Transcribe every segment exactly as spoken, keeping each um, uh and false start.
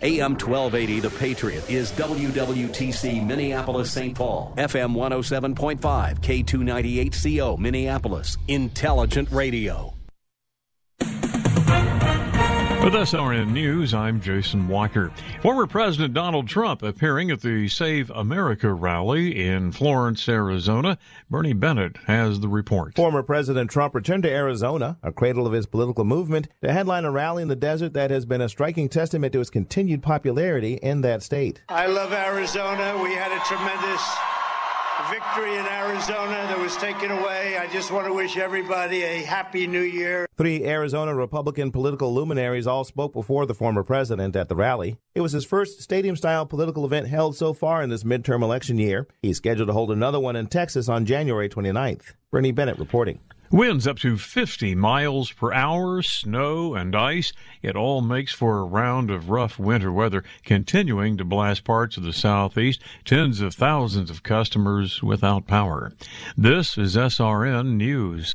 A M twelve eighty, The Patriot, is W W T C, Minneapolis, Saint Paul. F M one oh seven point five, K two ninety-eight C O, Minneapolis. Intelligent radio. With S R N News, I'm Jason Walker. Former President Donald Trump appearing at the Save America rally in Florence, Arizona. Bernie Bennett has the report. Former President Trump returned to Arizona, a cradle of his political movement, to headline a rally in the desert that has been a striking testament to his continued popularity in that state. I love Arizona. We had a tremendous victory in Arizona that was taken away. I just want to wish everybody a happy new year. Three Arizona Republican political luminaries all spoke before the former president at the rally. It was his first stadium-style political event held so far in this midterm election year. He's scheduled to hold another one in Texas on January twenty-ninth. Bernie Bennett reporting. Winds up to fifty miles per hour, snow and ice. It all makes for a round of rough winter weather, continuing to blast parts of the southeast, tens of thousands of customers without power. This is S R N News.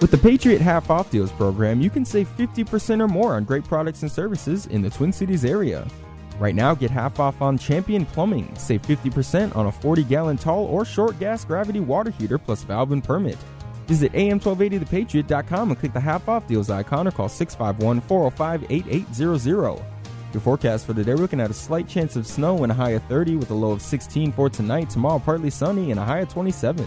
With the Patriot Half Off Deals program, you can save fifty percent or more on great products and services in the Twin Cities area. Right now, get half off on Champion Plumbing. Save fifty percent on a forty-gallon tall or short gas gravity water heater plus valve and permit. Visit A M twelve eighty the patriot dot com and click the Half Off Deals icon or call six five one, four oh five, eight eight zero zero. Your forecast for today, we're looking at a slight chance of snow and a high of thirty with a low of sixteen for tonight. Tomorrow, partly sunny and a high of twenty-seven.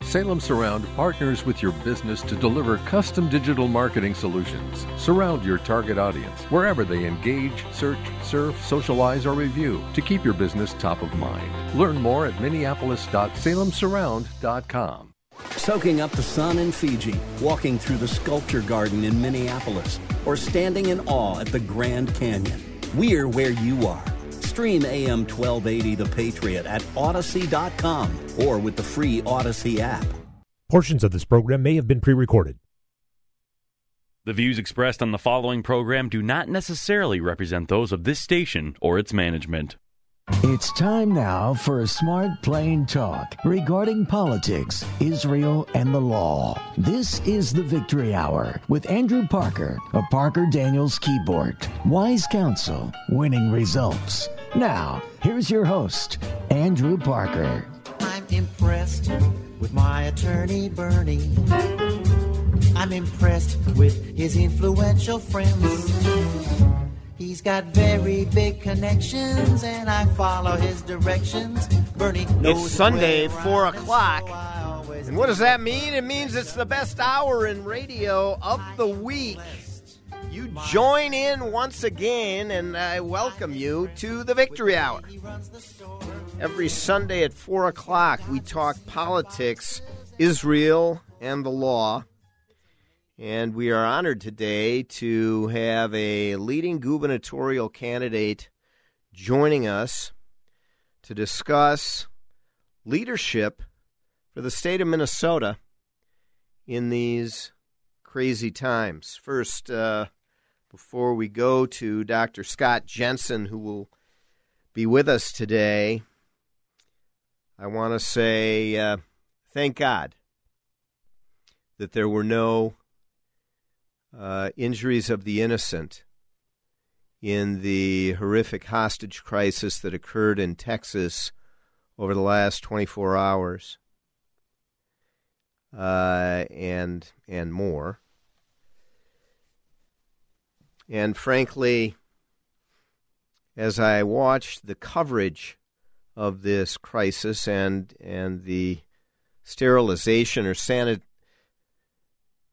Salem Surround partners with your business to deliver custom digital marketing solutions. Surround your target audience wherever they engage, search, surf, socialize, or review to keep your business top of mind. Learn more at minneapolis dot salem surround dot com. Soaking up the sun in Fiji, walking through the sculpture garden in Minneapolis, or standing in awe at the Grand Canyon. We're where you are. Stream A M twelve eighty The Patriot at Odyssey dot com or with the free Odyssey app. Portions of this program may have been pre-recorded. The views expressed on the following program do not necessarily represent those of this station or its management. It's time now for a smart, plain talk regarding politics, Israel, and the law. This is the Victory Hour with Andrew Parker of Parker Daniels Keyboard. Wise counsel, winning results. Now, here's your host, Andrew Parker. I'm impressed with my attorney, Bernie. I'm impressed with his influential friends. He's got very big connections, and I follow his directions. Bernie knows it's Sunday, four o'clock. And what does that mean? It means it's the best hour in radio of the week. You join in once again, and I welcome you to the Victory Hour. Every Sunday at four o'clock, we talk politics, Israel, and the law. And we are honored today to have a leading gubernatorial candidate joining us to discuss leadership for the state of Minnesota in these crazy times. First, uh, before we go to Doctor Scott Jensen, who will be with us today, I want to say uh, thank God that there were no Uh, injuries of the innocent in the horrific hostage crisis that occurred in Texas over the last twenty-four hours uh, and and more. And frankly, as I watched the coverage of this crisis and and the sterilization or sanitization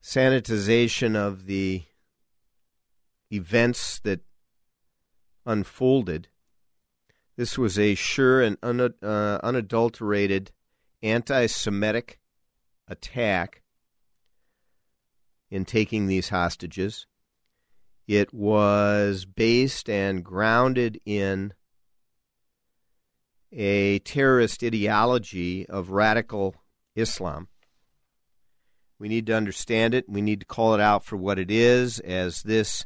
Sanitization of the events that unfolded, this was a sure and un, uh, unadulterated anti-Semitic attack in taking these hostages. It was based and grounded in a terrorist ideology of radical Islam. We need to understand it. We need to call it out for what it is, as this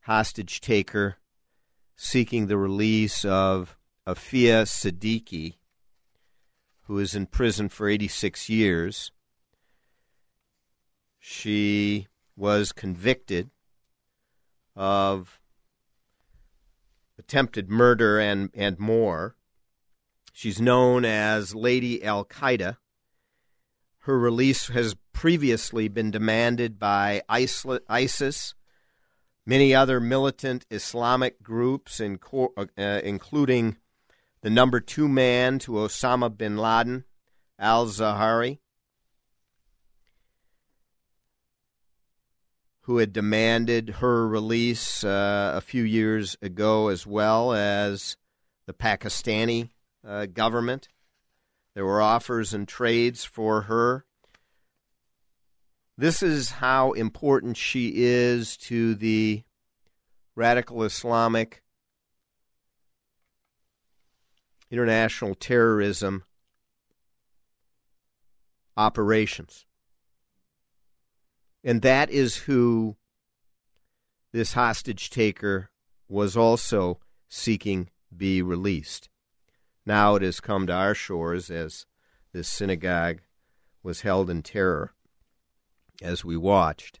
hostage taker seeking the release of Afia Siddiqui, who is in prison for eighty-six years. She was convicted of attempted murder and, and more. She's known as Lady Al-Qaeda. Her release has previously been demanded by ISIS, many other militant Islamic groups, including the number two man to Osama bin Laden, al-Zahari, who had demanded her release uh, a few years ago, as well as the Pakistani uh, government. There were offers and trades for her. This is how important she is to the radical Islamic international terrorism operations. And that is who this hostage taker was also seeking be released. Now it has come to our shores as this synagogue was held in terror as we watched.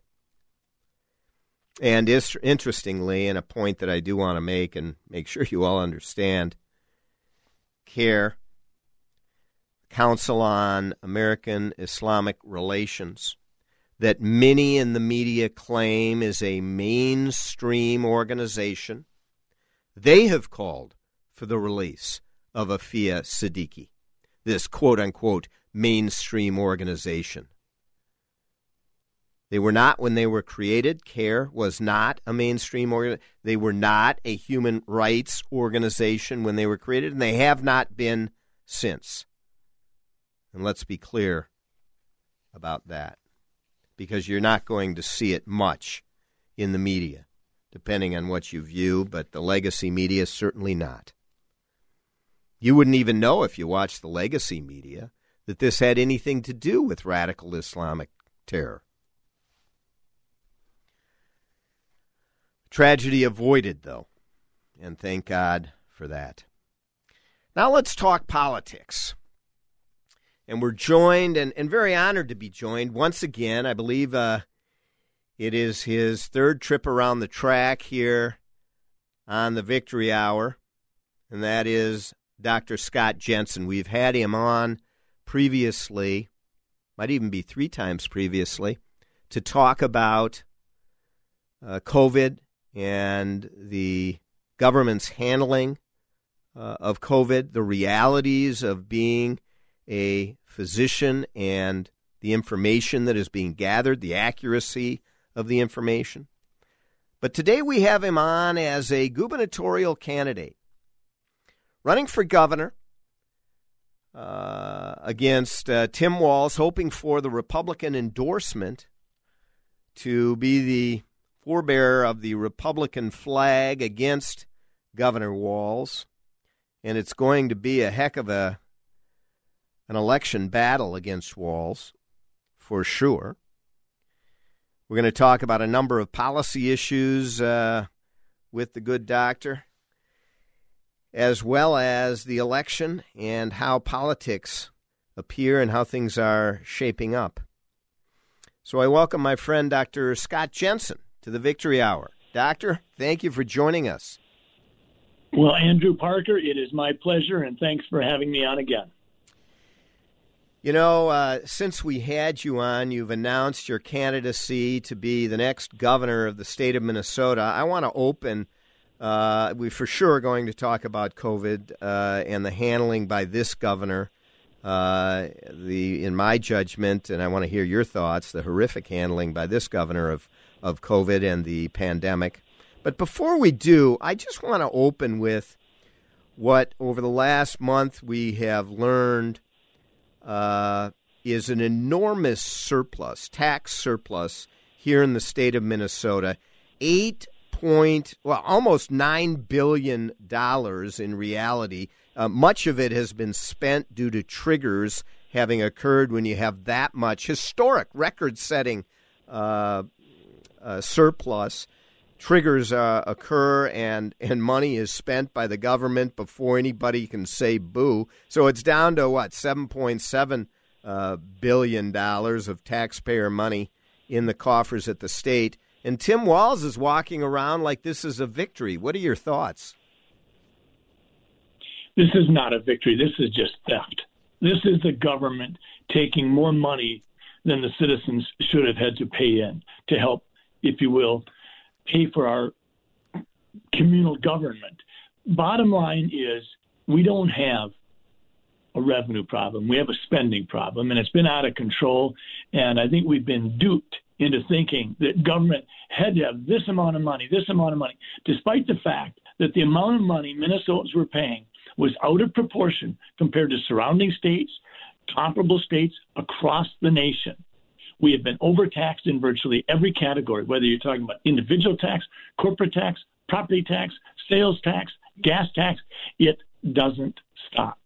And is, interestingly, and a point that I do want to make and make sure you all understand, CARE, Council on American Islamic Relations, that many in the media claim is a mainstream organization, they have called for the release of Afia Siddiqui, this quote-unquote mainstream organization. They were not when they were created. CARE was not a mainstream organization. They were not a human rights organization when they were created, and they have not been since. And let's be clear about that, because you're not going to see it much in the media, depending on what you view, but the legacy media certainly not. You wouldn't even know if you watched the legacy media that this had anything to do with radical Islamic terror. Tragedy avoided, though, and thank God for that. Now let's talk politics. And we're joined, and, and very honored to be joined once again. I believe uh, it is his third trip around the track here on the Victory Hour, and that is Doctor Scott Jensen. We've had him on previously, might even be three times previously, to talk about uh, COVID and the government's handling uh, of COVID, the realities of being a physician and the information that is being gathered, the accuracy of the information. But today we have him on as a gubernatorial candidate, running for governor uh, against uh, Tim Walz, hoping for the Republican endorsement to be the forebearer of the Republican flag against Governor Walz, and it's going to be a heck of a an election battle against Walz, for sure. We're going to talk about a number of policy issues uh, with the good doctor, as well as the election and how politics appear and how things are shaping up. So I welcome my friend Doctor Scott Jensen to the Victory Hour. Doctor, thank you for joining us. Well, Andrew Parker, it is my pleasure, and thanks for having me on again. You know, uh, since we had you on, you've announced your candidacy to be the next governor of the state of Minnesota. I want to open... Uh, we're for sure going to talk about COVID uh, and the handling by this governor, uh, the, in my judgment, and I want to hear your thoughts, the horrific handling by this governor of, of COVID and the pandemic. But before we do, I just want to open with what over the last month we have learned uh, is an enormous surplus, tax surplus, here in the state of Minnesota. Eight Point, well, almost nine billion dollars in reality. Uh, much of it has been spent due to triggers having occurred when you have that much historic, record-setting uh, uh, surplus. Triggers uh, occur and, and money is spent by the government before anybody can say boo. So it's down to, what, seven point seven uh, billion dollars of taxpayer money in the coffers at the state. And Tim Walz is walking around like this is a victory. What are your thoughts? This is not a victory. This is just theft. This is the government taking more money than the citizens should have had to pay in to help, if you will, pay for our communal government. Bottom line is we don't have a revenue problem. We have a spending problem, and it's been out of control, and I think we've been duped into thinking that government had to have this amount of money, this amount of money, despite the fact that the amount of money Minnesotans were paying was out of proportion compared to surrounding states, comparable states across the nation. We have been overtaxed in virtually every category, whether you're talking about individual tax, corporate tax, property tax, sales tax, gas tax. It doesn't stop.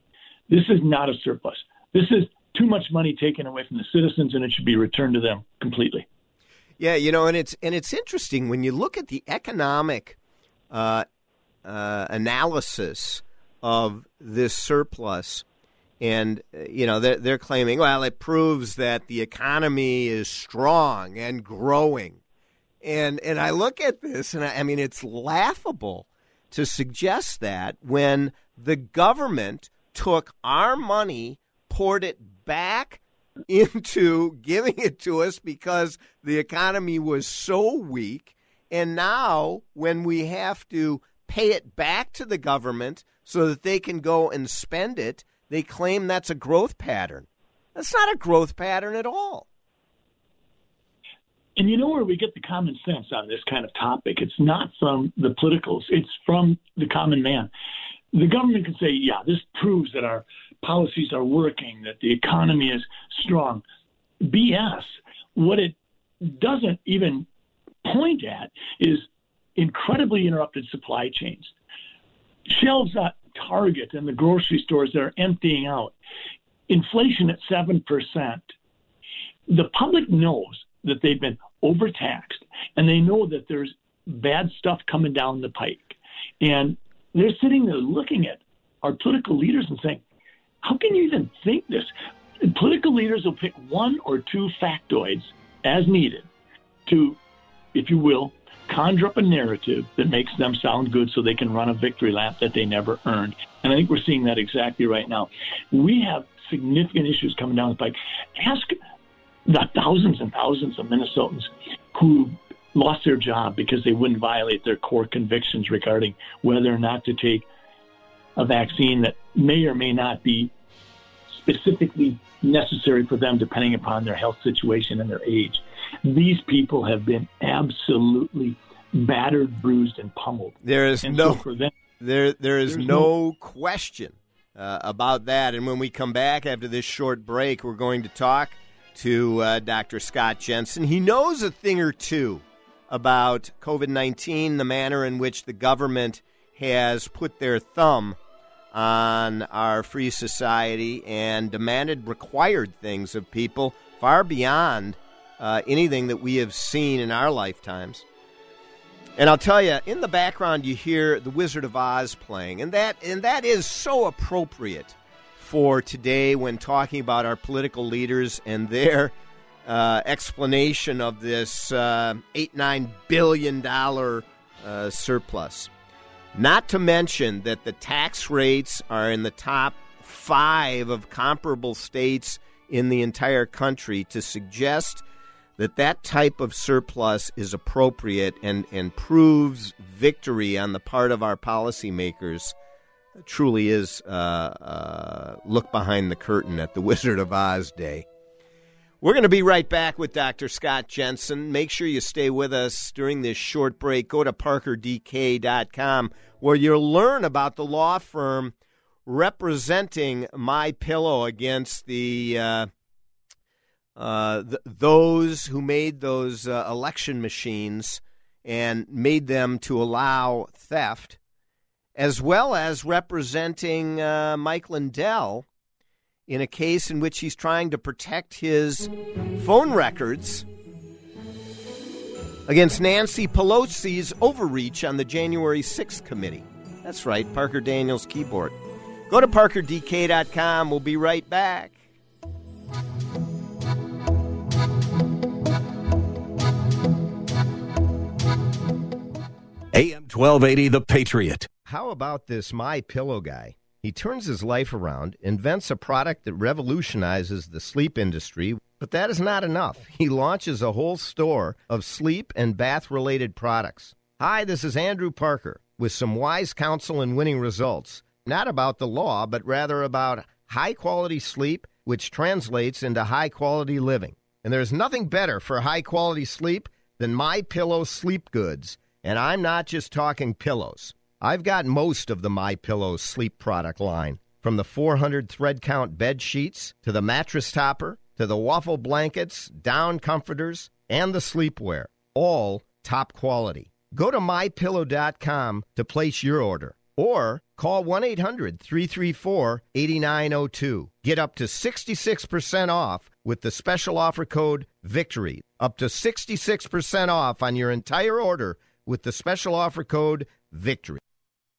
This is not a surplus. This is too much money taken away from the citizens, and it should be returned to them completely. Yeah, you know, and it's and it's interesting when you look at the economic uh, uh, analysis of this surplus And, you know, they're, they're claiming, well, it proves that the economy is strong and growing. And and I look at this, and I, I mean, it's laughable to suggest that when the government took our money, poured it back into giving it to us because the economy was so weak. And now when we have to pay it back to the government so that they can go and spend it, they claim that's a growth pattern. That's not a growth pattern at all. And you know where we get the common sense on this kind of topic? It's not from the politicals. It's from the common man. The government can say, yeah, this proves that our policies are working, that the economy is strong. B S. What it doesn't even point at is incredibly interrupted supply chains. Shelves at Target and the grocery stores that are emptying out. Inflation at seven percent. The public knows that they've been overtaxed, and they know that there's bad stuff coming down the pike. And they're sitting there looking at our political leaders and saying, how can you even think this? Political leaders will pick one or two factoids as needed to, if you will, conjure up a narrative that makes them sound good so they can run a victory lap that they never earned. And I think we're seeing that exactly right now. We have significant issues coming down the pike. Ask the thousands and thousands of Minnesotans who lost their job because they wouldn't violate their core convictions regarding whether or not to take a vaccine that may or may not be specifically necessary for them depending upon their health situation and their age. These people have been absolutely battered, bruised, and pummeled. There is and no so for them, there there is no, no question uh, about that. And when we come back after this short break, we're going to talk to uh, Doctor Scott Jensen. He knows a thing or two about COVID nineteen, the manner in which the government has put their thumb on our free society and demanded, required things of people far beyond uh, anything that we have seen in our lifetimes. And I'll tell you, in the background you hear The Wizard of Oz playing, and that and that is so appropriate for today when talking about our political leaders and their uh, explanation of this uh, eight, nine billion dollars uh, surplus. Not to mention that the tax rates are in the top five of comparable states in the entire country. To suggest that that type of surplus is appropriate and, and proves victory on the part of our policymakers truly is uh, uh, look behind the curtain at the Wizard of Oz day. We're going to be right back with Doctor Scott Jensen. Make sure you stay with us during this short break. Go to Parker D K dot com where you'll learn about the law firm representing MyPillow against the uh, uh, th- those who made those uh, election machines and made them to allow theft, as well as representing uh, Mike Lindell in a case in which he's trying to protect his phone records against Nancy Pelosi's overreach on the January sixth committee. That's right, Parker Daniels' keyboard. Go to Parker D K dot com. We'll be right back. A M twelve eighty, The Patriot. How about this MyPillow guy? He turns his life around, invents a product that revolutionizes the sleep industry, but that is not enough. He launches a whole store of sleep and bath-related products. Hi, this is Andrew Parker with some wise counsel and winning results. Not about the law, but rather about high-quality sleep, which translates into high-quality living. And there's nothing better for high-quality sleep than MyPillow Sleep Goods. And I'm not just talking pillows. I've got most of the MyPillow sleep product line, from the four hundred thread count bed sheets to the mattress topper to the waffle blankets, down comforters, and the sleepwear, all top quality. Go to My Pillow dot com to place your order or call one eight hundred, three three four, eight nine zero two. Get up to sixty-six percent off with the special offer code VICTORY. Up to sixty-six percent off on your entire order with the special offer code VICTORY.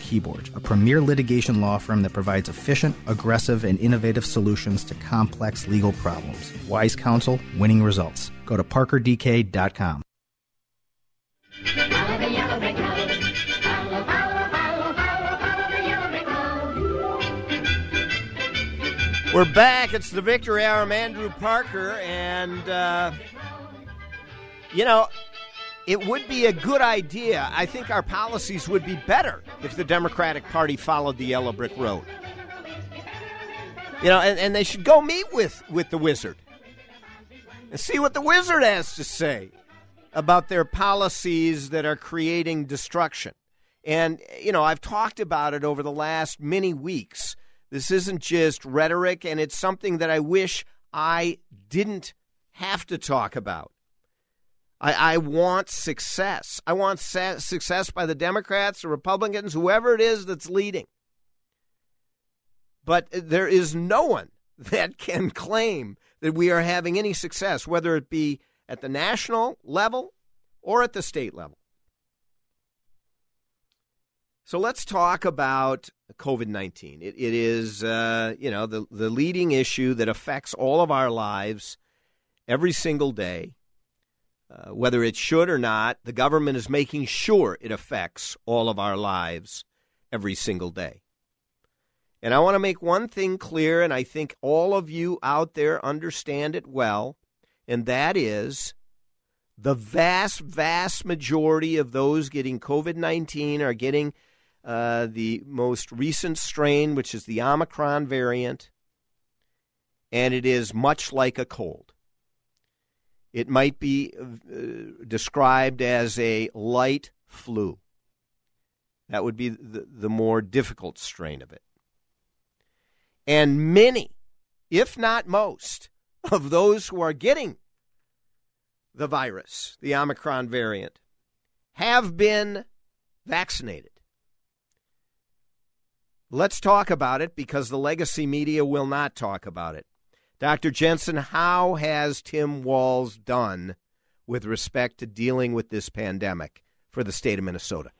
Keyboard, a premier litigation law firm that provides efficient, aggressive, and innovative solutions to complex legal problems. Wise counsel, winning results. Go to Parker D K dot com. We're back. It's the Victory Hour. I'm Andrew Parker, and, uh, you know, it would be a good idea. I think our policies would be better if the Democratic Party followed the yellow brick road. You know, and, and they should go meet with, with the wizard and see what the wizard has to say about their policies that are creating destruction. And, you know, I've talked about it over the last many weeks. This isn't just rhetoric, and it's something that I wish I didn't have to talk about. I, I want success. I want sa- success by the Democrats, the Republicans, whoever it is that's leading. But there is no one that can claim that we are having any success, whether it be at the national level or at the state level. So let's talk about COVID nineteen. It, it is, uh, you know, the, the leading issue that affects all of our lives every single day. Uh, whether it should or not, the government is making sure it affects all of our lives every single day. And I want to make one thing clear, and I think all of you out there understand it well, and that is the vast, vast majority of those getting COVID nineteen are getting uh, the most recent strain, which is the Omicron variant, and it is much like a cold. It might be uh, described as a light flu. That would be the, the more difficult strain of it. And many, if not most, of those who are getting the virus, the Omicron variant, have been vaccinated. Let's talk about it because the legacy media will not talk about it. Doctor Jensen, how has Tim Walz done with respect to dealing with this pandemic for the state of Minnesota?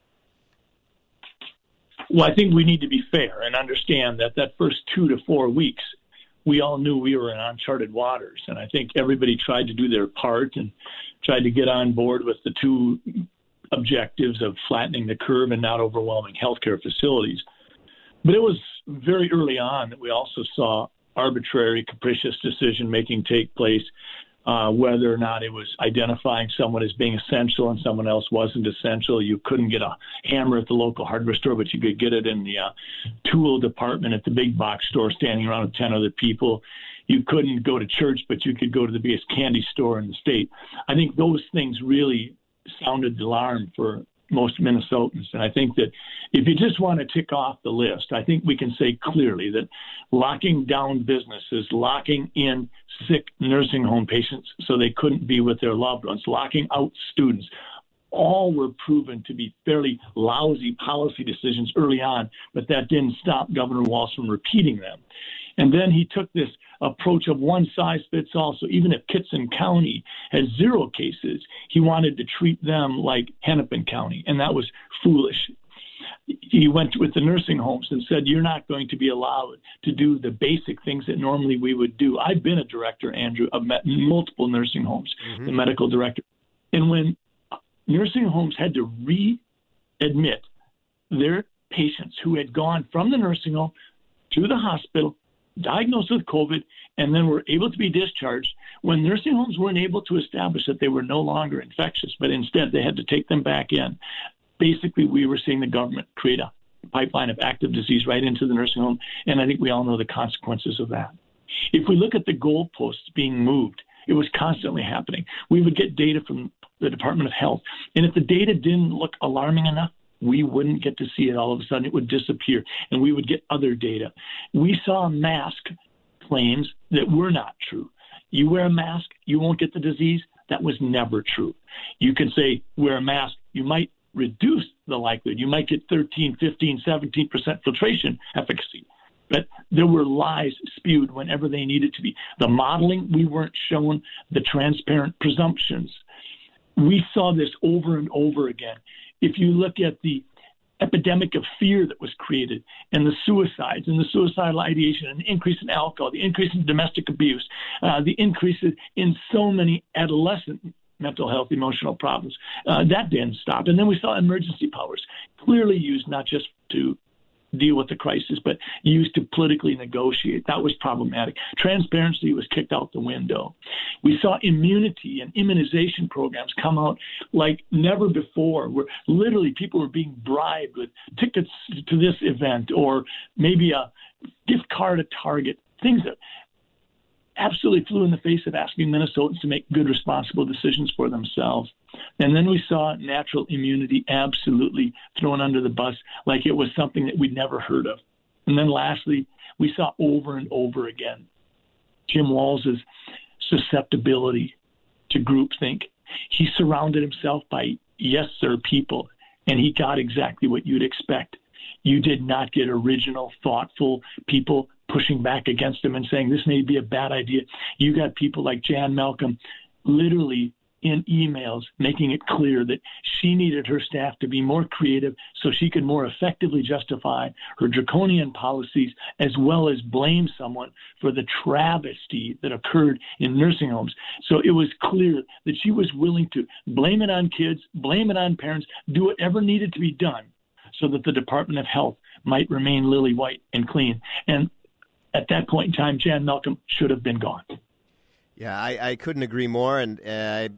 Well, I think we need to be fair and understand that that first two to four weeks, we all knew we were in uncharted waters. And I think everybody tried to do their part and tried to get on board with the two objectives of flattening the curve and not overwhelming healthcare facilities. But it was very early on that we also saw arbitrary, capricious decision-making take place, uh, whether or not it was identifying someone as being essential and someone else wasn't essential. You couldn't get a hammer at the local hardware store, but you could get it in the uh, tool department at the big box store standing around with ten other people. You couldn't go to church, but you could go to the biggest candy store in the state. I think those things really sounded the alarm for most Minnesotans. And I think that if you just want to tick off the list, I think we can say clearly that locking down businesses, locking in sick nursing home patients so they couldn't be with their loved ones, locking out students, all were proven to be fairly lousy policy decisions early on, but that didn't stop Governor Walz from repeating them. And then he took this approach of one size fits all. So even if Kitson County had zero cases, he wanted to treat them like Hennepin County, and that was foolish. He went with the nursing homes and said, you're not going to be allowed to do the basic things that normally we would do. I've been a director, Andrew, of multiple nursing homes, mm-hmm. the medical director. And when nursing homes had to readmit their patients who had gone from the nursing home to the hospital, diagnosed with COVID, and then were able to be discharged, when nursing homes weren't able to establish that they were no longer infectious, but instead they had to take them back in. Basically, we were seeing the government create a pipeline of active disease right into the nursing home, and I think we all know the consequences of that. If we look at the goalposts being moved, it was constantly happening. We would get data from the Department of Health, and if the data didn't look alarming enough, we wouldn't get to see it. All of a sudden, it would disappear, and we would get other data. We saw mask claims that were not true. You wear a mask, you won't get the disease. That was never true. You can say, wear a mask, you might reduce the likelihood. You might get thirteen, fifteen, seventeen percent filtration efficacy. But there were lies spewed whenever they needed to be. The modeling, we weren't shown the transparent presumptions. We saw this over and over again. If you look at the epidemic of fear that was created and the suicides and the suicidal ideation and the increase in alcohol, the increase in domestic abuse, uh, the increases in so many adolescent mental health, emotional problems, uh, that didn't stop. And then we saw emergency powers clearly used not just to deal with the crisis, but used to politically negotiate. That was problematic. Transparency was kicked out the window. We saw immunity and immunization programs come out like never before, where literally people were being bribed with tickets to this event or maybe a gift card at Target, things that absolutely flew in the face of asking Minnesotans to make good, responsible decisions for themselves. And then we saw natural immunity absolutely thrown under the bus like it was something that we'd never heard of. And then lastly, we saw over and over again Tim Walz's susceptibility to groupthink. He surrounded himself by yes, sir, people, and he got exactly what you'd expect. You did not get original, thoughtful people pushing back against him and saying this may be a bad idea. You got people like Jan Malcolm literally in emails making it clear that she needed her staff to be more creative so she could more effectively justify her draconian policies as well as blame someone for the travesty that occurred in nursing homes. So it was clear that she was willing to blame it on kids, blame it on parents, do whatever needed to be done so that the Department of Health might remain lily white and clean. And at that point in time, Jan Malcolm should have been gone. Yeah, I, I couldn't agree more, and uh, I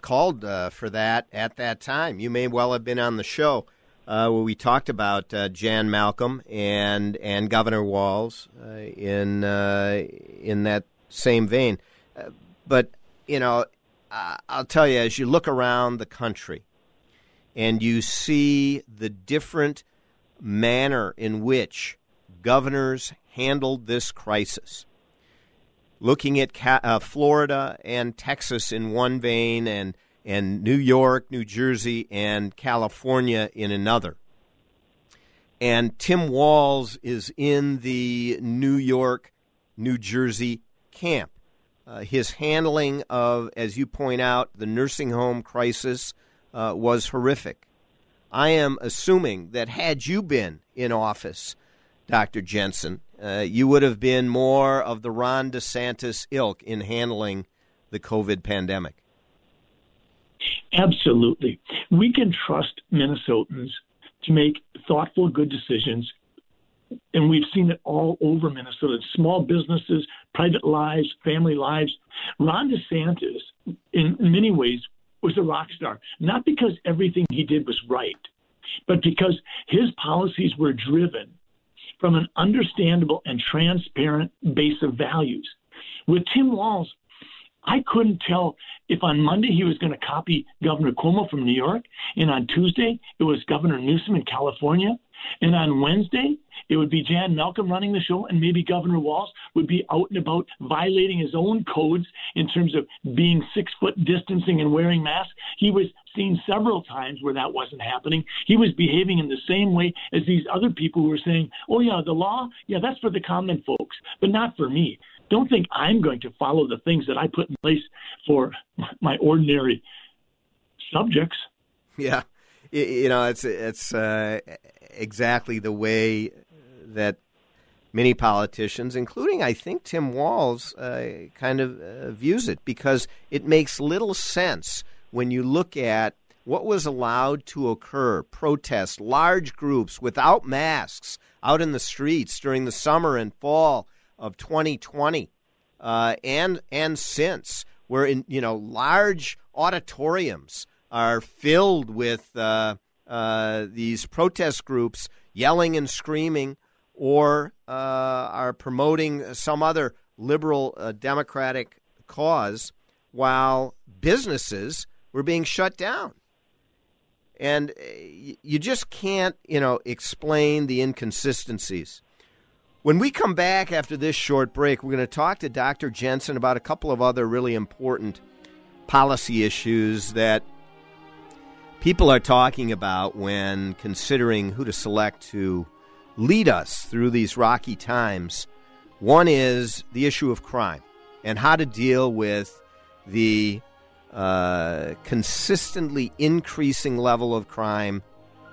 called uh, for that at that time. You may well have been on the show uh, where we talked about uh, Jan Malcolm and and Governor Walz uh, in uh, in that same vein. Uh, but, you know, I'll tell you, as you look around the country and you see the different manner in which governors handled this crisis, looking at uh, Florida and Texas in one vein and, and New York, New Jersey, and California in another. And Tim Walz is in the New York, New Jersey camp. Uh, his handling of, as you point out, the nursing home crisis uh, was horrific. I am assuming that had you been in office, Doctor Jensen, Uh, you would have been more of the Ron DeSantis ilk in handling the COVID pandemic. Absolutely. We can trust Minnesotans to make thoughtful, good decisions. And we've seen it all over Minnesota, small businesses, private lives, family lives. Ron DeSantis, in many ways, was a rock star, not because everything he did was right, but because his policies were driven from an understandable and transparent base of values. With Tim Walz, I couldn't tell if on Monday he was going to copy Governor Cuomo from New York, and on Tuesday it was Governor Newsom in California, and on Wednesday it would be Jan Malcolm running the show, and maybe Governor Walz would be out and about violating his own codes in terms of being six-foot distancing and wearing masks. He was seen several times where that wasn't happening. He was behaving in the same way as these other people who were saying, oh, yeah, the law, yeah, that's for the common folks, but not for me. Don't think I'm going to follow the things that I put in place for my ordinary subjects. Yeah. You know, it's it's uh, exactly the way that many politicians, including, I think, Tim Walz, uh, kind of uh, views it, because it makes little sense when you look at what was allowed to occur, protests, large groups without masks out in the streets during the summer and fall of twenty twenty uh, and and since, where, in, you know, large auditoriums are filled with uh, uh, these protest groups yelling and screaming, or uh, are promoting some other liberal uh, democratic cause, while businesses were being shut down. And you just can't, you know, explain the inconsistencies. When we come back after this short break, we're going to talk to Doctor Jensen about a couple of other really important policy issues that people are talking about when considering who to select to lead us through these rocky times. One is the issue of crime and how to deal with the uh, consistently increasing level of crime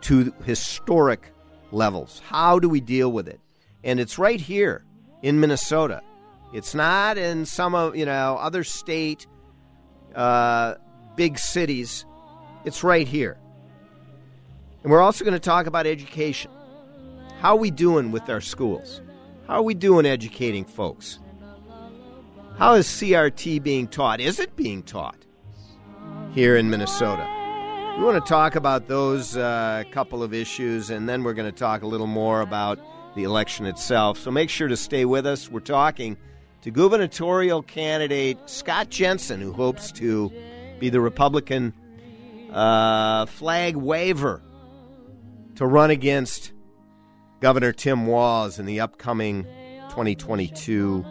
to historic levels. How do we deal with it? And it's right here in Minnesota. It's not in some of, you know, other state, uh, big cities. It's right here. And we're also going to talk about education. How are we doing with our schools? How are we doing educating folks? How is C R T being taught? Is it being taught here in Minnesota? We want to talk about those uh, couple of issues, and then we're going to talk a little more about the election itself. So make sure to stay with us. We're talking to gubernatorial candidate Scott Jensen, who hopes to be the Republican Uh, flag waver to run against Governor Tim Walz in the upcoming twenty twenty-two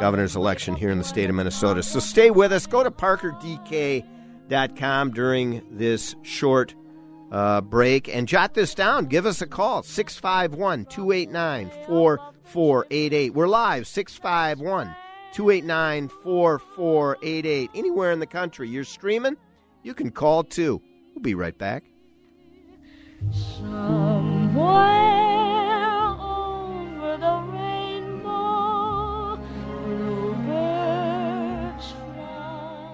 governor's election here in the state of Minnesota. So stay with us. Go to Parker D K dot com during this short uh, break and jot this down. Give us a call, six five one, two eight nine, four four eight eight. We're live, six five one, two eight nine, four four eight eight. Anywhere in the country you're streaming, you can call, too. We'll be right back. Somewhere over the rainbow, bluebirds fly.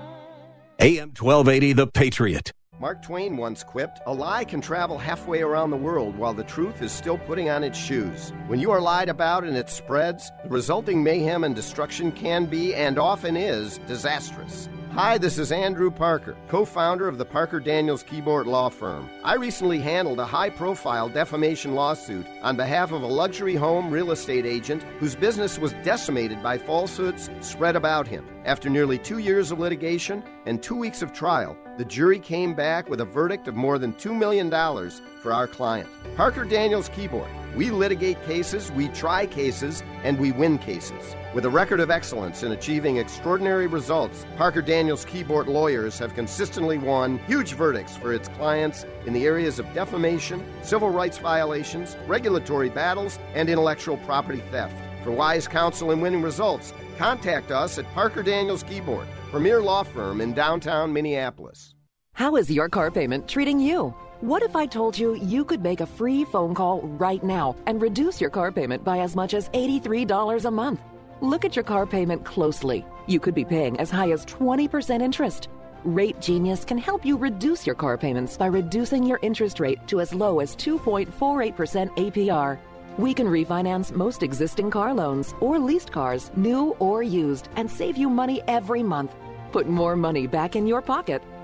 A M twelve eighty, The Patriot. Mark Twain once quipped, "A lie can travel halfway around the world while the truth is still putting on its shoes." When you are lied about and it spreads, the resulting mayhem and destruction can be, and often is, disastrous. Hi, this is Andrew Parker, co-founder of the Parker Daniels Keyboard Law Firm. I recently handled a high-profile defamation lawsuit on behalf of a luxury home real estate agent whose business was decimated by falsehoods spread about him. After nearly two years of litigation and two weeks of trial, the jury came back with a verdict of more than two million dollars for our client. Parker Daniels Keyboard. We litigate cases, we try cases, and we win cases. With a record of excellence in achieving extraordinary results, Parker Daniels Keyboard lawyers have consistently won huge verdicts for its clients in the areas of defamation, civil rights violations, regulatory battles, and intellectual property theft. For wise counsel and winning results, contact us at Parker Daniels Keyboard, premier law firm in downtown Minneapolis. How is your car payment treating you? What if I told you you could make a free phone call right now and reduce your car payment by as much as eighty-three dollars a month? Look at your car payment closely. You could be paying as high as twenty percent interest. Rate Genius can help you reduce your car payments by reducing your interest rate to as low as two point four eight percent A P R. We can refinance most existing car loans or leased cars, new or used, and save you money every month. Put more money back in your pocket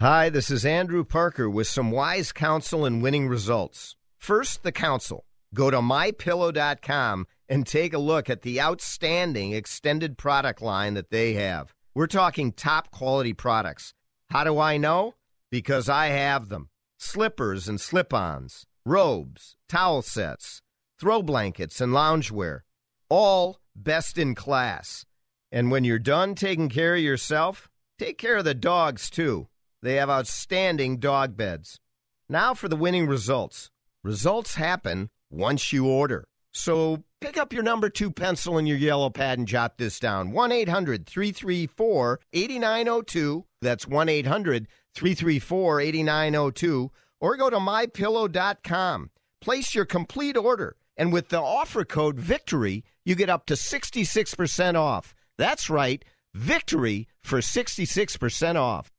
Hi, this is Andrew Parker with some wise counsel and winning results. First, the counsel. Go to my pillow dot com and take a look at the outstanding extended product line that they have. We're talking top quality products. How do I know? Because I have them. Slippers and slip-ons, robes, towel sets, throw blankets and loungewear. All best in class. And when you're done taking care of yourself, take care of the dogs too. They have outstanding dog beds. Now for the winning results. Results happen once you order. So pick up your number two pencil and your yellow pad and jot this down. one eight hundred, three three four, eight nine zero two. That's one eight hundred, three three four, eight nine zero two. Or go to my pillow dot com. Place your complete order. And with the offer code VICTORY, you get up to sixty-six percent off. That's right, VICTORY for sixty-six percent off.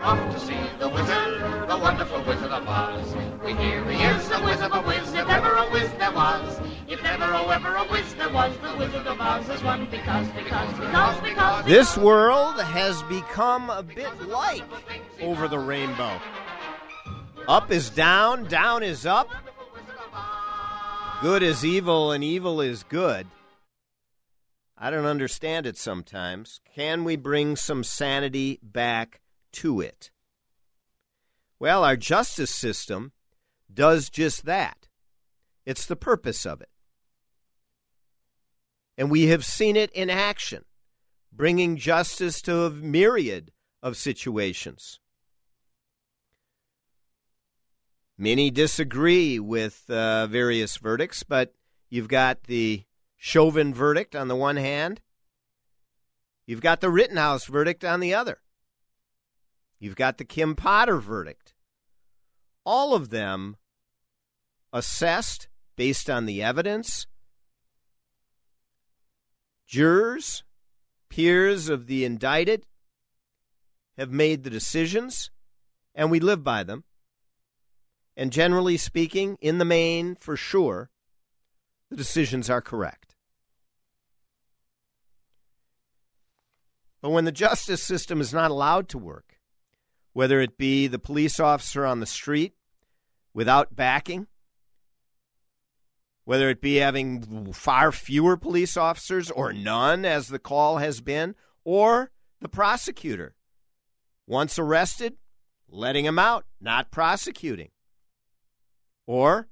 Off to see the wizard, the wonderful Wizard of Oz. We hear he is the Wizard of Wiz, if ever a Wiz there was. If ever, oh, ever a Wiz there was, the Wizard of Oz is one because, because, because, because... This world has become a bit like Over the Rainbow. Up is down, down is up. Good is evil and evil is good. I don't understand it sometimes. Can we bring some sanity back to it? Well, our justice system does just that. It's the purpose of it. And we have seen it in action, bringing justice to a myriad of situations. Many disagree with uh, various verdicts, but you've got the Chauvin verdict on the one hand. You've got the Rittenhouse verdict on the other. You've got the Kim Potter verdict. All of them assessed based on the evidence. Jurors, peers of the indicted have made the decisions, and we live by them. And generally speaking, in the main, for sure, the decisions are correct. But when the justice system is not allowed to work, whether it be the police officer on the street without backing, whether it be having far fewer police officers or none, as the call has been, or the prosecutor, once arrested, letting him out, not prosecuting, or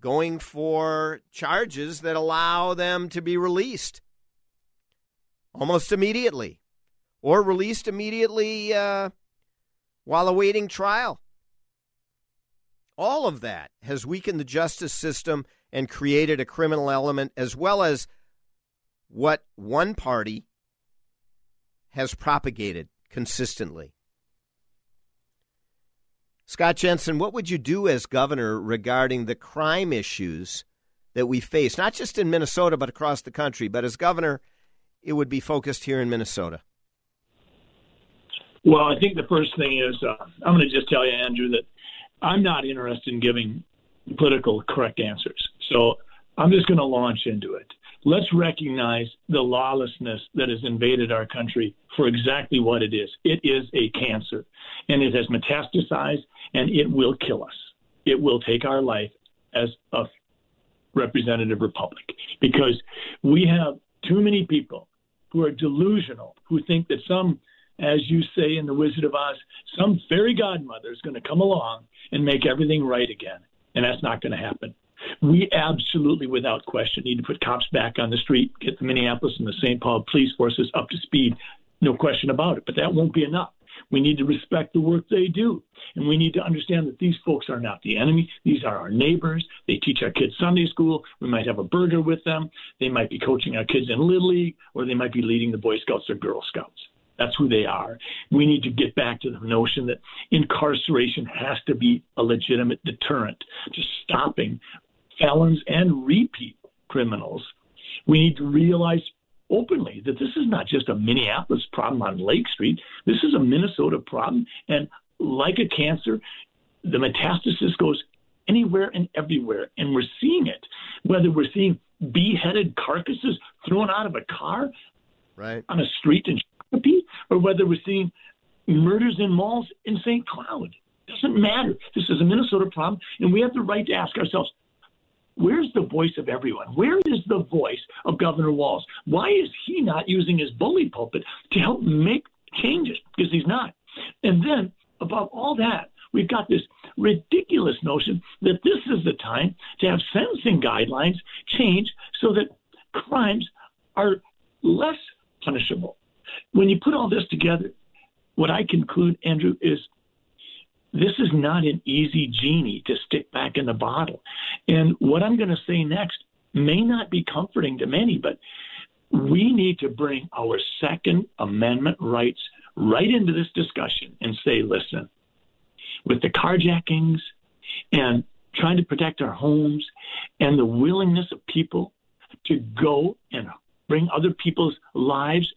going for charges that allow them to be released almost immediately, or released immediately uh, while awaiting trial. All of that has weakened the justice system and created a criminal element, as well as what one party has propagated consistently. Scott Jensen, what would you do as governor regarding the crime issues that we face, not just in Minnesota, but across the country? But as governor, it would be focused here in Minnesota. Well, I think the first thing is, uh, I'm going to just tell you, Andrew, that I'm not interested in giving political correct answers. So I'm just going to launch into it. Let's recognize the lawlessness that has invaded our country for exactly what it is. It is a cancer, and it has metastasized, and it will kill us. It will take our life as a representative republic, because we have too many people who are delusional, who think that some, as you say in The Wizard of Oz, some fairy godmother is going to come along and make everything right again. And that's not going to happen. We absolutely, without question, need to put cops back on the street, get the Minneapolis and the Saint Paul police forces up to speed. No question about it. But that won't be enough. We need to respect the work they do. And we need to understand that these folks are not the enemy. These are our neighbors. They teach our kids Sunday school. We might have a burger with them. They might be coaching our kids in Little League, or they might be leading the Boy Scouts or Girl Scouts. That's who they are. We need to get back to the notion that incarceration has to be a legitimate deterrent to stopping felons and repeat criminals. We need to realize openly that this is not just a Minneapolis problem on Lake Street. This is a Minnesota problem. And like a cancer, the metastasis goes anywhere and everywhere. And we're seeing it, whether we're seeing beheaded carcasses thrown out of a car right. on a street in Chicopee, or whether we're seeing murders in malls in Saint Cloud. It doesn't matter. This is a Minnesota problem. And we have the right to ask ourselves, where's the voice of everyone? Where is the voice of Governor Walz? Why is he not using his bully pulpit to help make changes? Because he's not. And then, above all that, we've got this ridiculous notion that this is the time to have sentencing guidelines changed so that crimes are less punishable. When you put all this together, what I conclude, Andrew, is this is not an easy genie to stick back in the bottle. And what I'm going to say next may not be comforting to many, but we need to bring our Second Amendment rights right into this discussion and say, listen, with the carjackings and trying to protect our homes and the willingness of people to go and bring other people's lives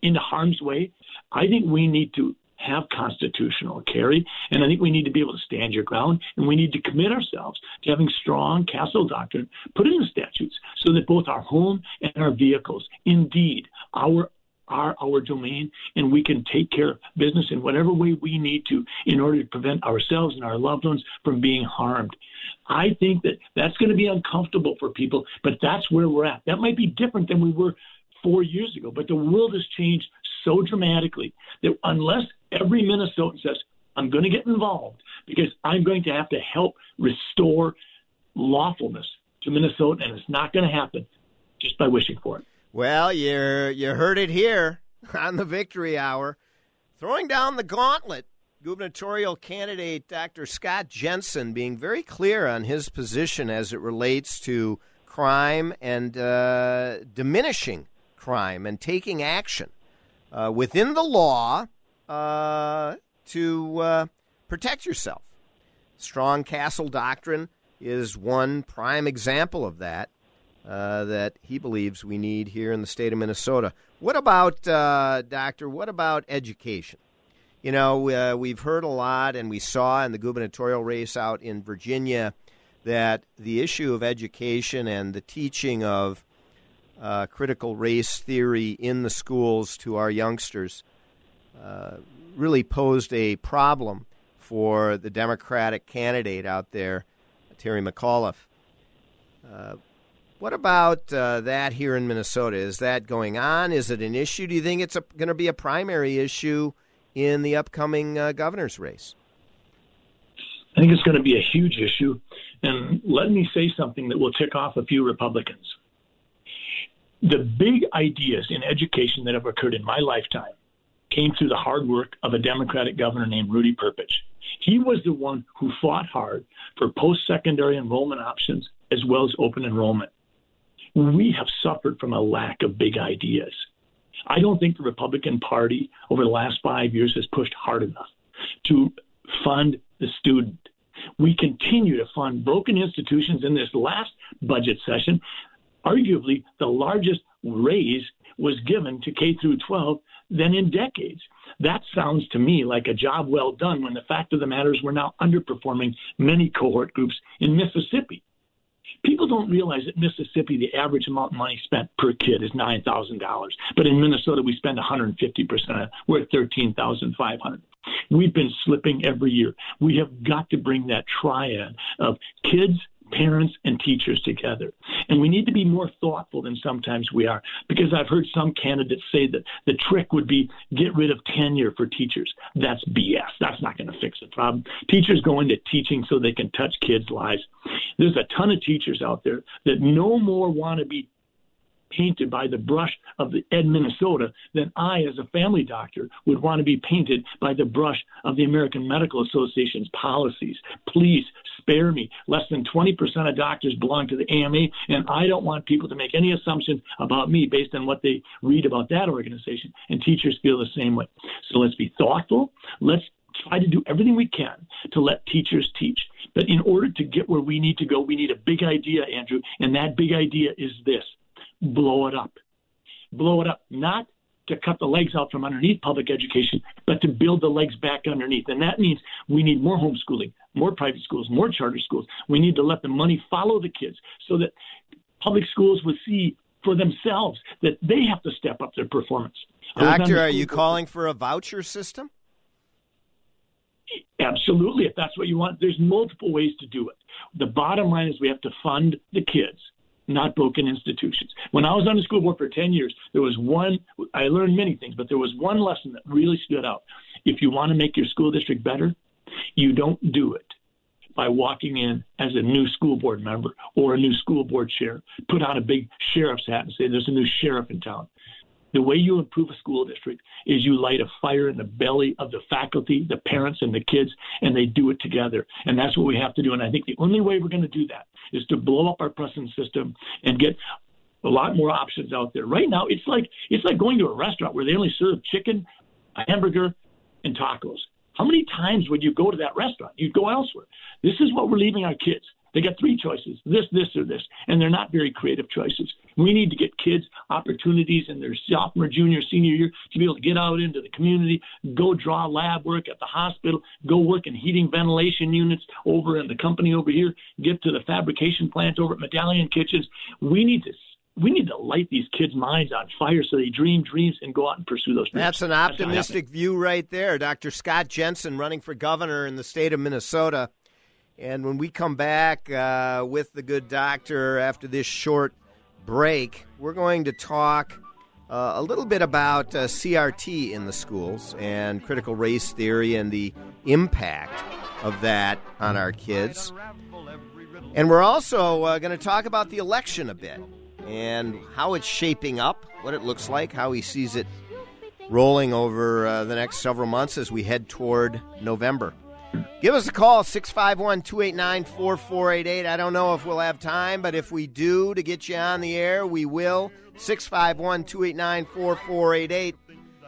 into harm's way, I think we need to have constitutional carry, and I think we need to be able to stand your ground, and we need to commit ourselves to having strong castle doctrine put in the statutes so that both our home and our vehicles indeed our are our domain, and we can take care of business in whatever way we need to in order to prevent ourselves and our loved ones from being harmed. I think that that's going to be uncomfortable for people, but that's where we're at. That might be different than we were four years ago, but the world has changed so dramatically that unless every Minnesotan says, I'm going to get involved because I'm going to have to help restore lawfulness to Minnesota, and it's not going to happen just by wishing for it. Well, you you heard it here on the Victory Hour. Throwing down the gauntlet, gubernatorial candidate Doctor Scott Jensen being very clear on his position as it relates to crime and uh, diminishing crime and taking action uh, within the law Uh, to uh, protect yourself. Strong castle doctrine is one prime example of that, uh, that he believes we need here in the state of Minnesota. What about, uh, Doctor, what about education? You know, uh, we've heard a lot, and we saw in the gubernatorial race out in Virginia that the issue of education and the teaching of uh, critical race theory in the schools to our youngsters Uh, really posed a problem for the Democratic candidate out there, Terry McAuliffe. Uh, what about uh, that here in Minnesota? Is that going on? Is it an issue? Do you think it's going to be a primary issue in the upcoming uh, governor's race? I think it's going to be a huge issue. And let me say something that will tick off a few Republicans. The big ideas in education that have occurred in my lifetime came through the hard work of a Democratic governor named Rudy Perpich. He was the one who fought hard for post-secondary enrollment options as well as open enrollment. We have suffered from a lack of big ideas. I don't think the Republican Party over the last five years has pushed hard enough to fund the student. We continue to fund broken institutions. In this last budget session, arguably the largest raise was given to K through twelve than in decades. That sounds to me like a job well done, when the fact of the matter is we're now underperforming many cohort groups in Mississippi. People don't realize that Mississippi, the average amount of money spent per kid is nine thousand dollars. But in Minnesota, we spend one hundred fifty percent. We're at thirteen thousand five hundred dollars. We've been slipping every year. We have got to bring that triad of kids, parents, and teachers together. And we need to be more thoughtful than sometimes we are, because I've heard some candidates say that the trick would be get rid of tenure for teachers. That's B S. That's not going to fix the problem. Teachers go into teaching so they can touch kids' lives. There's a ton of teachers out there that no more want to be painted by the brush of the Ed Minnesota than I, as a family doctor, would want to be painted by the brush of the American Medical Association's policies. Please spare me. Less than twenty percent of doctors belong to the A M A, and I don't want people to make any assumption about me based on what they read about that organization, and teachers feel the same way. So let's be thoughtful. Let's try to do everything we can to let teachers teach. But in order to get where we need to go, we need a big idea, Andrew, and that big idea is this. Blow it up. Blow it up, not to cut the legs out from underneath public education, but to build the legs back underneath. And that means we need more homeschooling, more private schools, more charter schools. We need to let the money follow the kids so that public schools will see for themselves that they have to step up their performance. Doctor, are you calling for a voucher system? Absolutely, if that's what you want. There's multiple ways to do it. The bottom line is we have to fund the kids, not broken institutions. When I was on the school board for ten years, there was one, I learned many things, but there was one lesson that really stood out. If you want to make your school district better, you don't do it by walking in as a new school board member or a new school board chair, put on a big sheriff's hat and say there's a new sheriff in town. The way you improve a school district is you light a fire in the belly of the faculty, the parents, and the kids, and they do it together. And that's what we have to do. And I think the only way we're going to do that is to blow up our present system and get a lot more options out there. Right now, it's like it's like going to a restaurant where they only serve chicken, a hamburger, and tacos. How many times would you go to that restaurant? You'd go elsewhere. This is what we're leaving our kids. They got three choices, this, this, or this, and they're not very creative choices. We need to get kids opportunities in their sophomore, junior, senior year to be able to get out into the community, go draw lab work at the hospital, go work in heating ventilation units over in the company over here, get to the fabrication plant over at Medallion Kitchens. We need to we need to light these kids' minds on fire so they dream dreams and go out and pursue those dreams. That's an optimistic That's view right there. Doctor Scott Jensen running for governor in the state of Minnesota. And when we come back uh, with the good doctor after this short break, we're going to talk uh, a little bit about uh, C R T in the schools and critical race theory and the impact of that on our kids. And we're also uh, going to talk about the election a bit and how it's shaping up, what it looks like, how he sees it rolling over uh, the next several months as we head toward November. Give us a call, six five one, two eight nine, four four eight eight. I don't know if we'll have time, but if we do to get you on the air, we will. six five one, two eight nine, four four eight eight.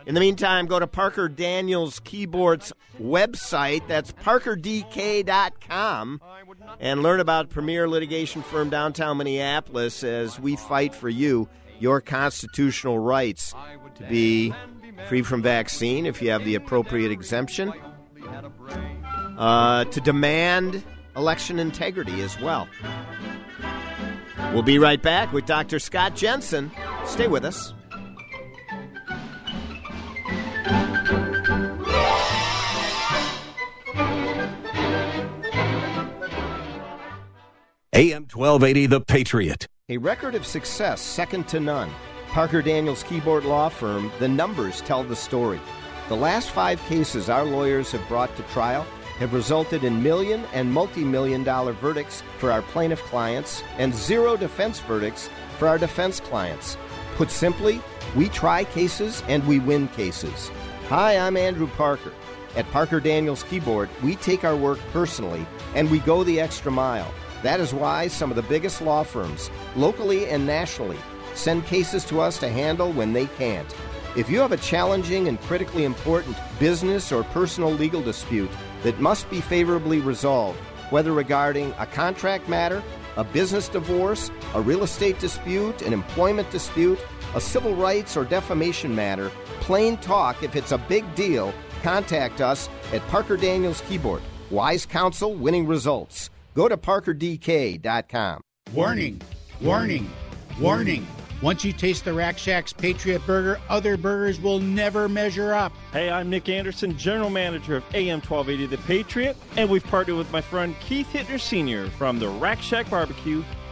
In the meantime, go to Parker Daniels Keyboard's website. That's Parker D K dot com. And learn about premier litigation firm downtown Minneapolis as we fight for you, your constitutional rights to be free from vaccine if you have the appropriate exemption. Uh, to demand election integrity as well. We'll be right back with Doctor Scott Jensen. Stay with us. A M twelve eighty, The Patriot. A record of success second to none. Parker Daniels Keyboard Law Firm, the numbers tell the story. The last five cases our lawyers have brought to trial have resulted in million and multi-million dollar verdicts for our plaintiff clients and zero defense verdicts for our defense clients. Put simply, we try cases and we win cases. Hi, I'm Andrew Parker. At Parker Daniels Keyboard, we take our work personally and we go the extra mile. That is why some of the biggest law firms, locally and nationally, send cases to us to handle when they can't. If you have a challenging and critically important business or personal legal dispute that must be favorably resolved, whether regarding a contract matter, a business divorce, a real estate dispute, an employment dispute, a civil rights or defamation matter, plain talk, if it's a big deal, contact us at Parker Daniels Keyboard. Wise counsel, winning results. Go to Parker D K dot com. Warning, warning, warning. Once you taste the Rack Shack's Patriot Burger, other burgers will never measure up. Hey, I'm Nick Anderson, General Manager of A M twelve eighty The Patriot, and we've partnered with my friend Keith Hittner Senior from the Rack Shack Barbecue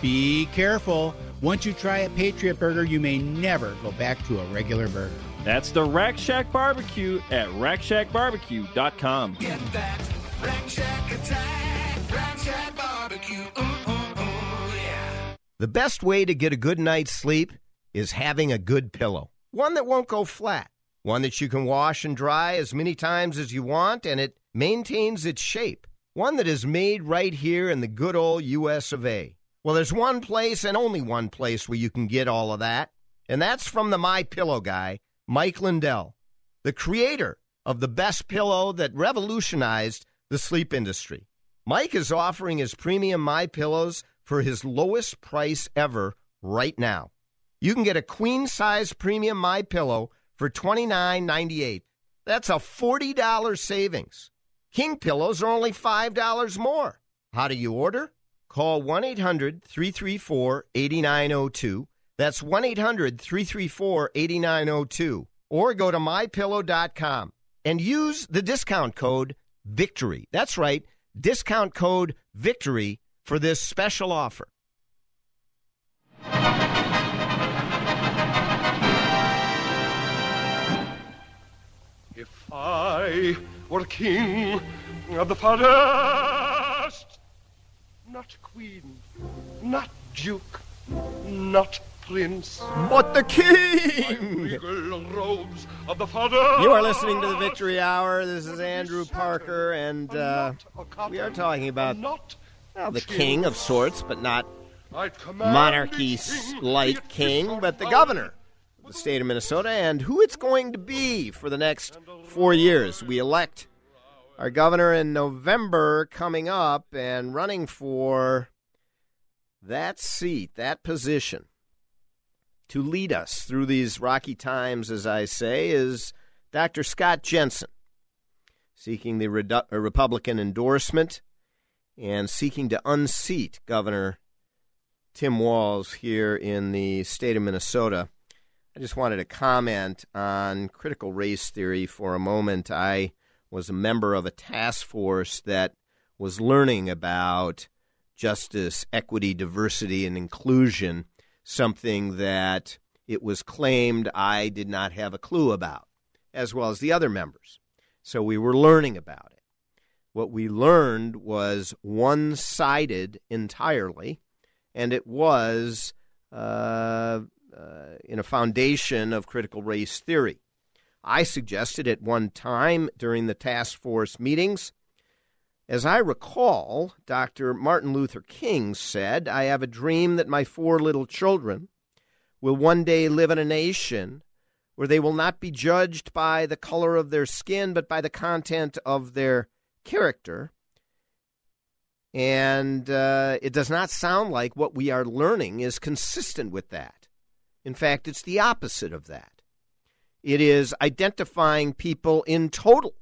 Be careful. Once you try a Patriot Burger, you may never go back to a regular burger. That's the Rack Shack Barbecue at Rack Shack Barbecue dot com. Get that Rack Shack attack, Rack Shack Barbecue, ooh, ooh, ooh, yeah. The best way to get a good night's sleep is having a good pillow. One that won't go flat. One that you can wash and dry as many times as you want, and it maintains its shape. One that is made right here in the good old U S of A. Well, there's one place and only one place where you can get all of that, and that's from the MyPillow guy, Mike Lindell, the creator of the best pillow that revolutionized the sleep industry. Mike is offering his premium MyPillows for his lowest price ever right now. You can get a queen-size premium MyPillow for twenty-nine ninety-eight. That's a forty dollars savings. King pillows are only five dollars more. How do you order? Call one eight hundred three three four eight nine zero two. That's one eight hundred three three four eight nine zero two. Or go to My Pillow dot com and use the discount code VICTORY. That's right, discount code VICTORY for this special offer. If I were king of the forest, not queen, not duke, not prince, but the king! Of the you are listening to the Victory Hour. This is Andrew Parker, and uh, we are talking about well, the king of sorts, but not monarchy-like king, but the governor of the state of Minnesota and who it's going to be for the next four years. We elect our governor in November coming up and running for that seat, that position. To lead us through these rocky times, as I say, is Doctor Scott Jensen, seeking the Redu- Republican endorsement and seeking to unseat Governor Tim Walz here in the state of Minnesota. I just wanted to comment on critical race theory for a moment. I was a member of a task force that was learning about justice, equity, diversity, and inclusion, something that it was claimed I did not have a clue about, as well as the other members. So we were learning about it. What we learned was one-sided entirely, and it was uh, uh, in a foundation of critical race theory. I suggested at one time during the task force meetings, as I recall, Doctor Martin Luther King said, I have a dream that my four little children will one day live in a nation where they will not be judged by the color of their skin, but by the content of their character. And uh, it does not sound like what we are learning is consistent with that. In fact, it's the opposite of that. It is identifying people in total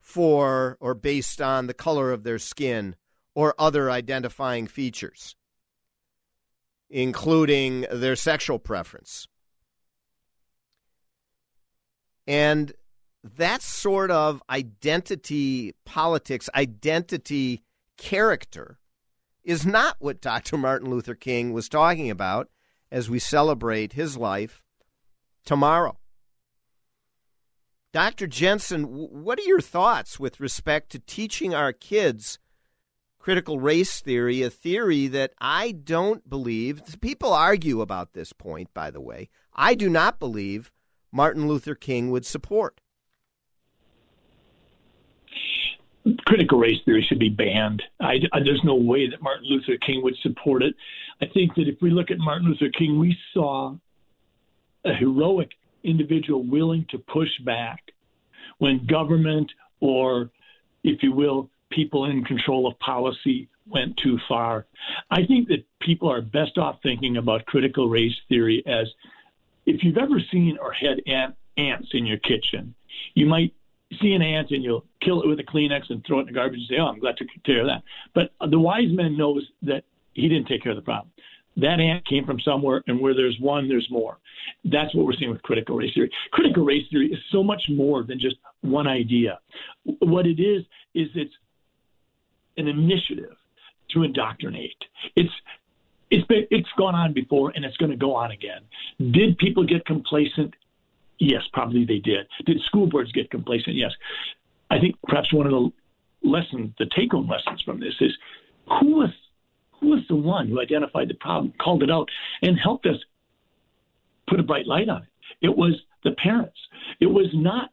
for or based on the color of their skin or other identifying features, including their sexual preference. And that sort of identity politics, identity character, is not what Doctor Martin Luther King was talking about as we celebrate his life tomorrow. Doctor Jensen, what are your thoughts with respect to teaching our kids critical race theory, a theory that I don't believe, people argue about this point, by the way, I do not believe Martin Luther King would support? Critical race theory should be banned. I, I, there's no way that Martin Luther King would support it. I think that if we look at Martin Luther King, we saw a heroic individual willing to push back when government or, if you will, people in control of policy went too far. I think that people are best off thinking about critical race theory as, if you've ever seen or had ant, ants in your kitchen, you might see an ant and you'll kill it with a Kleenex and throw it in the garbage and say, oh, I'm glad to take care of that. But the wise man knows that he didn't take care of the problem. That ant came from somewhere, and where there's one, there's more. That's what we're seeing with critical race theory. Critical race theory is so much more than just one idea. What it is, is it's an initiative to indoctrinate. It's it's been, it's gone on before, and it's going to go on again. Did people get complacent? Yes, probably they did. Did school boards get complacent? Yes. I think perhaps one of the lessons, the take-home lessons from this is, who was Who was the one who identified the problem, called it out, and helped us put a bright light on it? It was the parents. It was not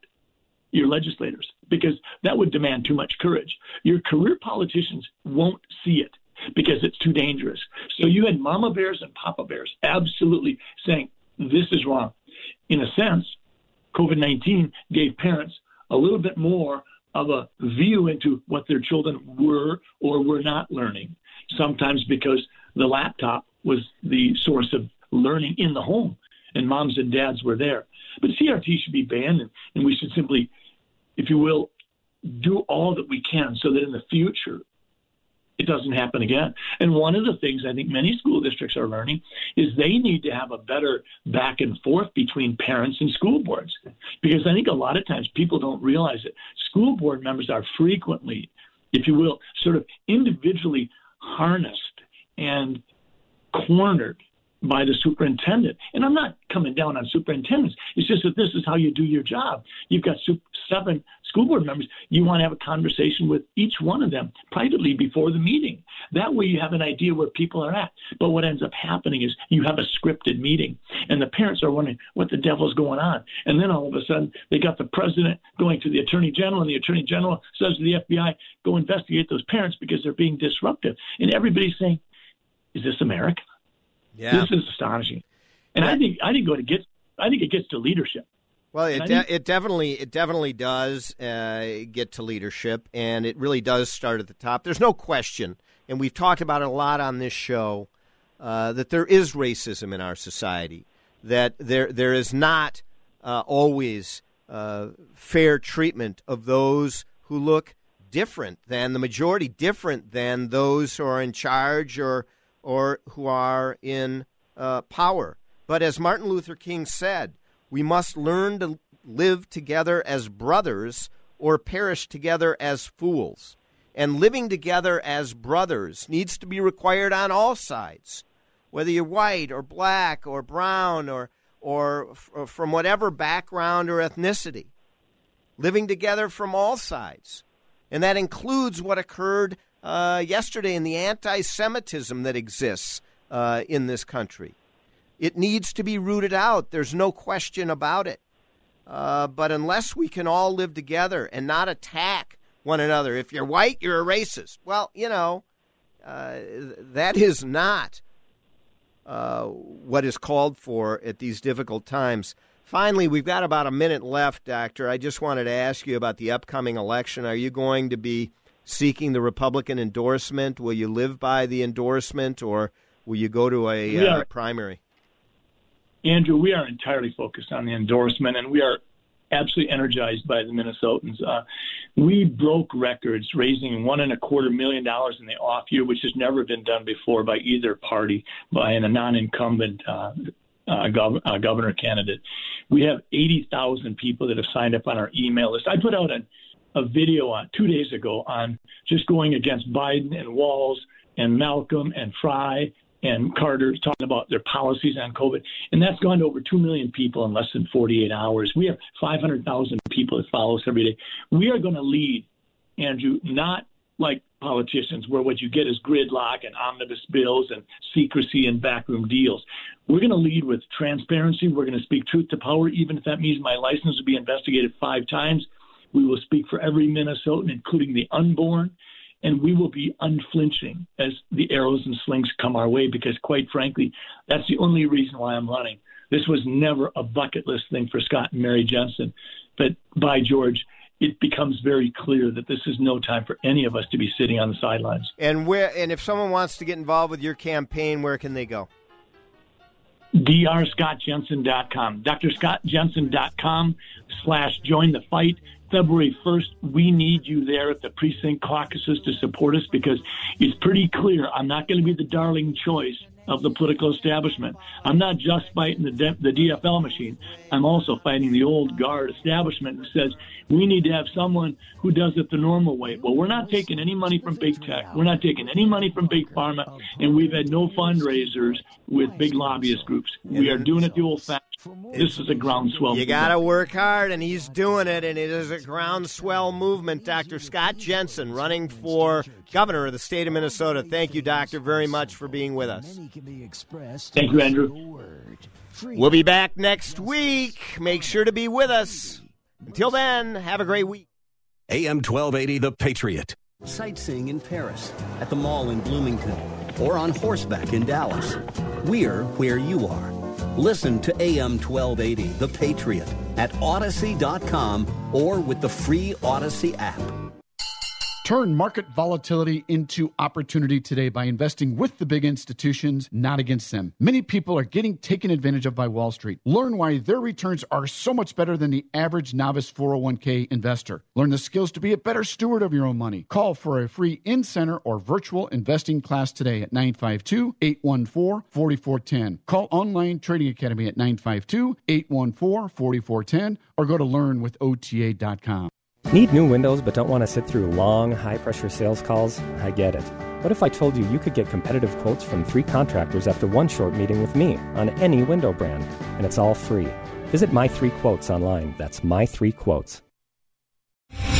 your legislators, because that would demand too much courage. Your career politicians won't see it because it's too dangerous. So you had mama bears and papa bears absolutely saying, this is wrong. In a sense, COVID nineteen gave parents a little bit more of a view into what their children were or were not learning, sometimes because the laptop was the source of learning in the home, and moms and dads were there. But C R T should be banned, and we should simply, if you will, do all that we can so that in the future it doesn't happen again. And one of the things I think many school districts are learning is they need to have a better back and forth between parents and school boards, because I think a lot of times people don't realize that school board members are frequently, if you will, sort of individually harnessed and cornered by the superintendent. And I'm not coming down on superintendents. It's just that this is how you do your job. You've got seven school board members. You want to have a conversation with each one of them privately before the meeting. That way you have an idea where people are at. But what ends up happening is you have a scripted meeting, and the parents are wondering what the devil's going on. And then all of a sudden they got the president going to the attorney general, and the attorney general says to the F B I, go investigate those parents because they're being disruptive. And everybody's saying, is this America? Yeah. This is astonishing, and I think I think it gets I think it gets to leadership. Well, it de- it definitely it definitely does uh, get to leadership, and it really does start at the top. There's no question, and we've talked about it a lot on this show, uh, that there is racism in our society, that there there is not uh, always uh, fair treatment of those who look different than the majority, different than those who are in charge or. or who are in uh, power. But as Martin Luther King said, we must learn to live together as brothers or perish together as fools. And living together as brothers needs to be required on all sides, whether you're white or black or brown or, or, f- or from whatever background or ethnicity. Living together from all sides. And that includes what occurred Uh, yesterday in the anti-Semitism that exists uh, in this country. It needs to be rooted out. There's no question about it. Uh, but unless we can all live together and not attack one another, if you're white, you're a racist. Well, you know, uh, that is not uh, what is called for at these difficult times. Finally, we've got about a minute left, Doctor. I just wanted to ask you about the upcoming election. Are you going to be seeking the Republican endorsement? Will you live by the endorsement, or will you go to a uh, are, primary? Andrew, we are entirely focused on the endorsement, and we are absolutely energized by the Minnesotans. Uh, we broke records, raising one and a quarter million dollars in the off year, which has never been done before by either party, by a non-incumbent uh, uh, gov- uh, governor candidate. We have eighty thousand people that have signed up on our email list. I put out an a video on two days ago on just going against Biden and Walz and Malcolm and Fry and Carter, talking about their policies on COVID. And that's gone to over two million people in less than forty-eight hours. We have five hundred thousand people that follow us every day. We are going to lead, Andrew, not like politicians where what you get is gridlock and omnibus bills and secrecy and backroom deals. We're going to lead with transparency. We're going to speak truth to power, even if that means my license will be investigated five times. We will speak for every Minnesotan, including the unborn, and we will be unflinching as the arrows and slings come our way, because, quite frankly, that's the only reason why I'm running. This was never a bucket list thing for Scott and Mary Jensen, but by George, it becomes very clear that this is no time for any of us to be sitting on the sidelines. And where, and if someone wants to get involved with your campaign, where can they go? D R Scott Jensen dot com. D R Scott Jensen dot com slash join the fight. February first, we need you there at the precinct caucuses to support us, because it's pretty clear I'm not going to be the darling choice of the political establishment. I'm not just fighting the D- the D F L machine. I'm also fighting the old guard establishment who says we need to have someone who does it the normal way. Well, we're not taking any money from big tech. We're not taking any money from big pharma, and we've had no fundraisers with big lobbyist groups. We are doing it the old-fashioned. This is a groundswell. You got to work hard, and he's doing it, and it is a groundswell movement. Doctor Scott Jensen, running for governor of the state of Minnesota. Thank you, doctor, very much for being with us. Thank you, Andrew. We'll be back next week. Make sure to be with us. Until then, have a great week. A M twelve eighty, The Patriot. Sightseeing in Paris, at the mall in Bloomington, or on horseback in Dallas. We're where you are. Listen to A M twelve eighty, The Patriot, at Odyssey dot com or with the free Odyssey app. Turn market volatility into opportunity today by investing with the big institutions, not against them. Many people are getting taken advantage of by Wall Street. Learn why their returns are so much better than the average novice four oh one k investor. Learn the skills to be a better steward of your own money. Call for a free in-center or virtual investing class today at nine five two, eight one four, four four one zero. Call Online Trading Academy at nine five two, eight one four, four four one zero or go to learn with O T A dot com. Need new windows but don't want to sit through long, high-pressure sales calls? I get it. What if I told you you could get competitive quotes from three contractors after one short meeting with me on any window brand? And it's all free. Visit My Three Quotes online. That's My Three Quotes.